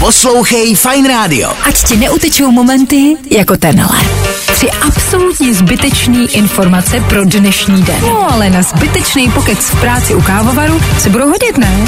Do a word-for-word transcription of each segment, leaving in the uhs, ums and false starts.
Poslouchej Fajn Rádio. Ať ti neutečou momenty jako tenhle. Tři absolutně zbytečný informace pro dnešní den. No ale na zbytečný pokec v práci u kávovaru se budou hodit, ne?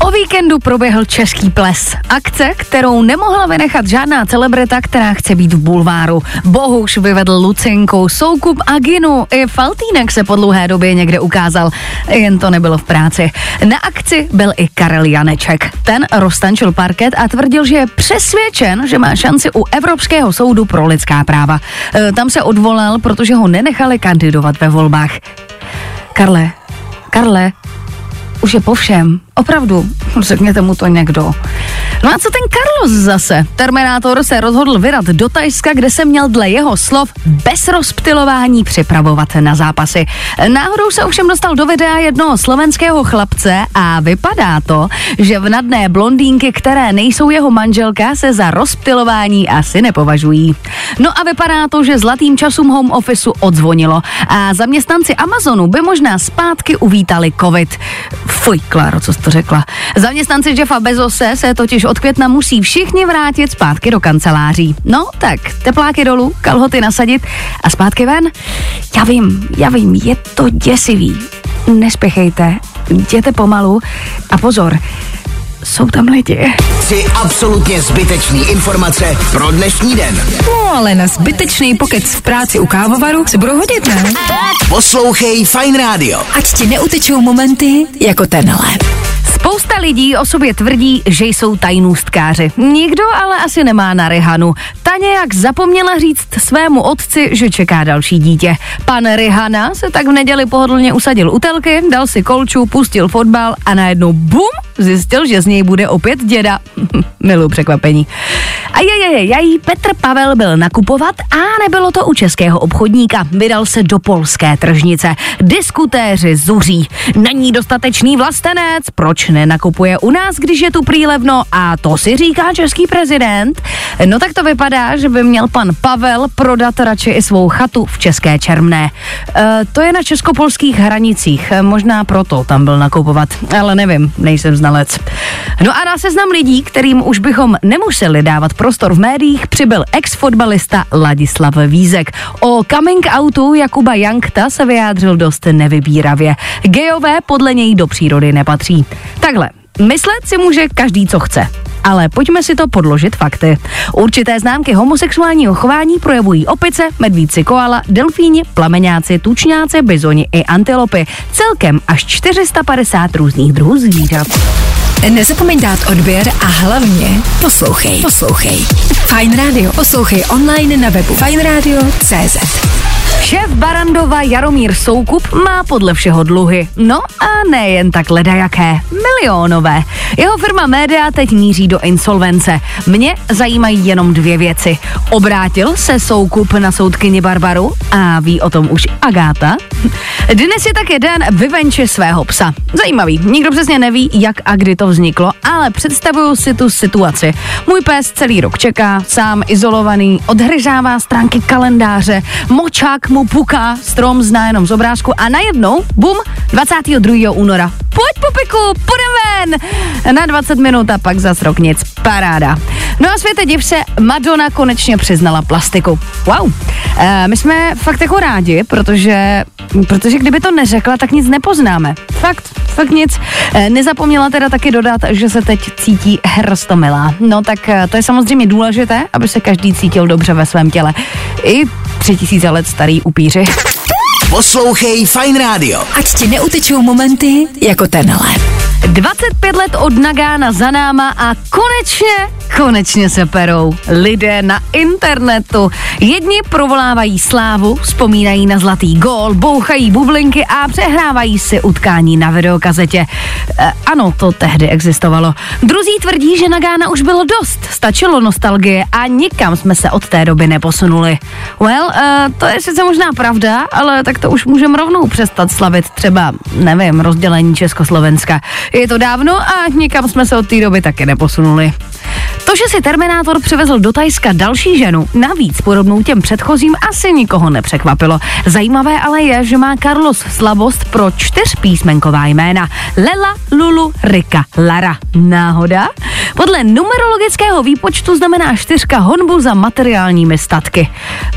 O víkendu proběhl český ples. Akce, kterou nemohla vynechat žádná celebrita, která chce být v bulváru. Bohuš vyvedl Lucinkou, Soukup a Ginu. I Faltýnek se po dlouhé době někde ukázal. Jen to nebylo v práci. Na akci byl i Karel Janeček. Ten roztančil parket a tvrdil, že je přesvědčen, že má šanci u Evropského soudu pro lidská práva. E, tam se odvolal, protože ho nenechali kandidovat ve volbách. Karle, Karle, už je po všem. Opravdu, řekněte mu to někdo. No a co ten Carlos zase? Terminátor se rozhodl vydat do Thajska, kde se měl dle jeho slov bez rozptylování připravovat na zápasy. Náhodou se ovšem dostal do videa jednoho slovenského chlapce a vypadá to, že vnadné blondýnky, které nejsou jeho manželka, se za rozptylování asi nepovažují. No a vypadá to, že zlatým časům home officeu odzvonilo a zaměstnanci Amazonu by možná zpátky uvítali covid. Fuj, Klaro, co to řekla. Zaměstnanci Jeffa Bezose se totiž od května musí všichni vrátit zpátky do kanceláří. No tak, tepláky dolů, kalhoty nasadit a zpátky ven. Já vím, já vím, je to děsivý. Nespěchejte, jděte pomalu a pozor, jsou tam lidi. Tři absolutně zbytečný informace pro dnešní den. No ale na zbytečný pokec v práci u kávovaru se budou hodit, ne? Poslouchej Fajn Rádio. Ať ti neutečou momenty jako tenhle. Spousta lidí o sobě tvrdí, že jsou tajnůstkáři. Nikdo ale asi nemá na Rihanu. Ta nějak zapomněla říct svému otci, že čeká další dítě. Pan Rihanna se tak v neděli pohodlně usadil u telky, dal si kolču, pustil fotbal a najednou bum, zjistil, že z něj bude opět děda. Milu překvapení. A jají, Petr Pavel byl nakupovat a nebylo to u českého obchodníka. Vydal se do polské tržnice. Diskutéři zuří. Není dostatečný vlastenec, proč nenakupuje u nás, když je tu prý levno, a to si říká český prezident. No tak to vypadá, že by měl pan Pavel prodat radši i svou chatu v České Čermné. E, to je na česko-polských hranicích, možná proto tam byl nakupovat, ale nevím, nejsem znalec. No a na seznam lidí, kterým už bychom nemuseli dávat prostor v médiích, přibyl ex-fotbalista Ladislav Vízek. O coming outu Jakuba Jankta se vyjádřil dost nevybíravě. Gejové podle něj do přírody nepatří. Takhle, myslet si může každý, co chce. Ale pojďme si to podložit fakty. Určité známky homosexuálního chování projevují opice, medvídci koala, delfíni, plameňáci, tučňáci, bizoni i antilopy. Celkem až čtyři sta padesát různých druhů zvířat. Nezapomeň dát odběr a hlavně poslouchej. Poslouchej. Fajn Radio. Poslouchej online na webu fajn rádio tečka cé zet. Šéf Barandova Jaromír Soukup má podle všeho dluhy. No a nejen tak ledajaké, milionové. Jeho firma Média teď míří do insolvence. Mě zajímají jenom dvě věci. Obrátil se Soukup na soudkyni Barbaru a ví o tom už Agáta? Dnes je také den vyvenče svého psa. Zajímavý, nikdo přesně neví, jak a kdy to vzniklo, ale představuju si tu situaci. Můj pes celý rok čeká, sám izolovaný, odhryžává stránky kalendáře, močák mu puká, strom zná jenom z obrázku a najednou, bum, dvacátého druhého února. Pojď pupiku, půjdem ven! Na dvacet minut a pak zas rok nic. Paráda. No a světe div se, Madonna konečně přiznala plastiku. Wow. E, my jsme fakt jako rádi, protože, protože kdyby to neřekla, tak nic nepoznáme. Fakt, fakt nic. E, nezapomněla teda taky dodat, že se teď cítí hrostomilá. No tak to je samozřejmě důležité, aby se každý cítil dobře ve svém těle. I tři tisíce let starý upíři. Poslouchej Fajn Rádio. Ať ti neutečou momenty jako tenhle. dvacet pět let od Nagana za náma a konečně, konečně se perou lidé na internetu. Jedni provolávají slávu, vzpomínají na zlatý gól, bouchají bublinky a přehrávají si utkání na videokazetě. E, ano, to tehdy existovalo. Druzí tvrdí, že Nagana už bylo dost, stačilo nostalgie a nikam jsme se od té doby neposunuli. Well, e, to je sice možná pravda, ale tak to už můžeme rovnou přestat slavit třeba, nevím, rozdělení Československa. Je to dávno a nikam jsme se od té doby taky neposunuli. To, že si Terminátor přivezl do Thajska další ženu, navíc podobnou těm předchozím, asi nikoho nepřekvapilo. Zajímavé ale je, že má Carlos slabost pro čtyřpísmenková jména. Lela, Lulu, Rika, Lara. Náhoda? Podle numerologického výpočtu znamená čtyřka honbu za materiálními statky.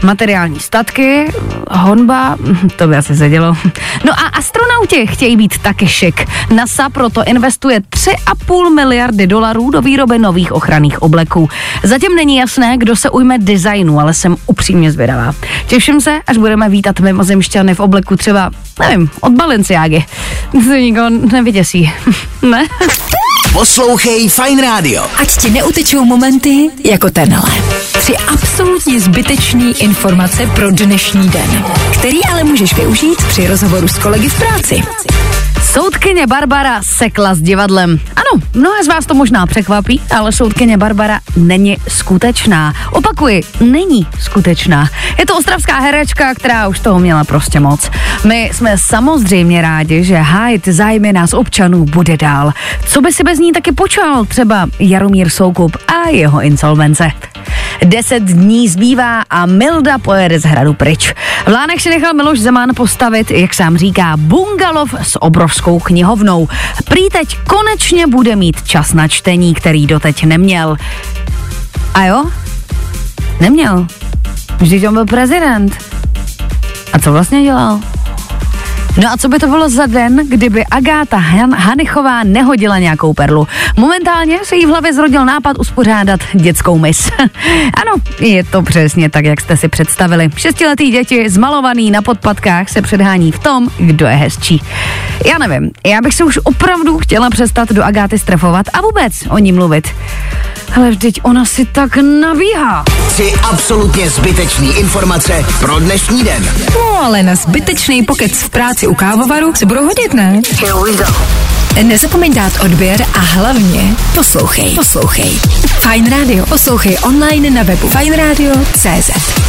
Materiální statky, honba, to by asi sedělo. No a astronauti chtějí být taky šik. NASA proto investuje tři a půl miliardy dolarů do výroby nových ochranných obleků. Zatím není jasné, kdo se ujme designu, ale jsem upřímně zvědavá. Těším se, až budeme vítat mimozemšťany v obleku třeba, nevím, od Balenciagy. Se nikoho nevyděsí. Ne? Poslouchej Fajn Rádio. Ať ti neutečou momenty jako tenhle. Tři absolutně zbytečný informace pro dnešní den, který ale můžeš využít při rozhovoru s kolegy v práci. Soudkyně Barbara sekla s divadlem. Ano, mnohé z vás to možná překvapí, ale soudkyně Barbara není skutečná. Opakuji, není skutečná. Je to ostravská herečka, která už toho měla prostě moc. My jsme samozřejmě rádi, že hájit zájmy nás občanů bude dál. Co by si bez ní taky počal třeba Jaromír Soukup a jeho insolvence. Deset dní zbývá a Milda pojede z hradu pryč. V Lánech si nechal Miloš Zeman postavit, jak sám říká, bungalov s obrovskou knihovnou. Prý teď konečně bude mít čas na čtení, který doteď neměl. A jo? Neměl. Vždyť on byl prezident. A co vlastně dělal? No a co by to bylo za den, kdyby Agáta Han- Hanichová nehodila nějakou perlu? Momentálně se jí v hlavě zrodil nápad uspořádat dětskou mis. Ano, je to přesně tak, jak jste si představili. Šestiletý děti zmalovaný na podpatkách se předhání v tom, kdo je hezčí. Já nevím, já bych se už opravdu chtěla přestat do Agáty strefovat a vůbec o ní mluvit. Ale vždyť ona si tak nabíhá. Tři absolutně zbytečný informace pro dnešní den. No ale na zbytečný pokec v práci u kávovaru se budou hodit, ne? Here we go. Nezapomeň dát odběr a hlavně poslouchej. Poslouchej. Fajn Radio. Poslouchej online na webu fajn radio tečka cé zet.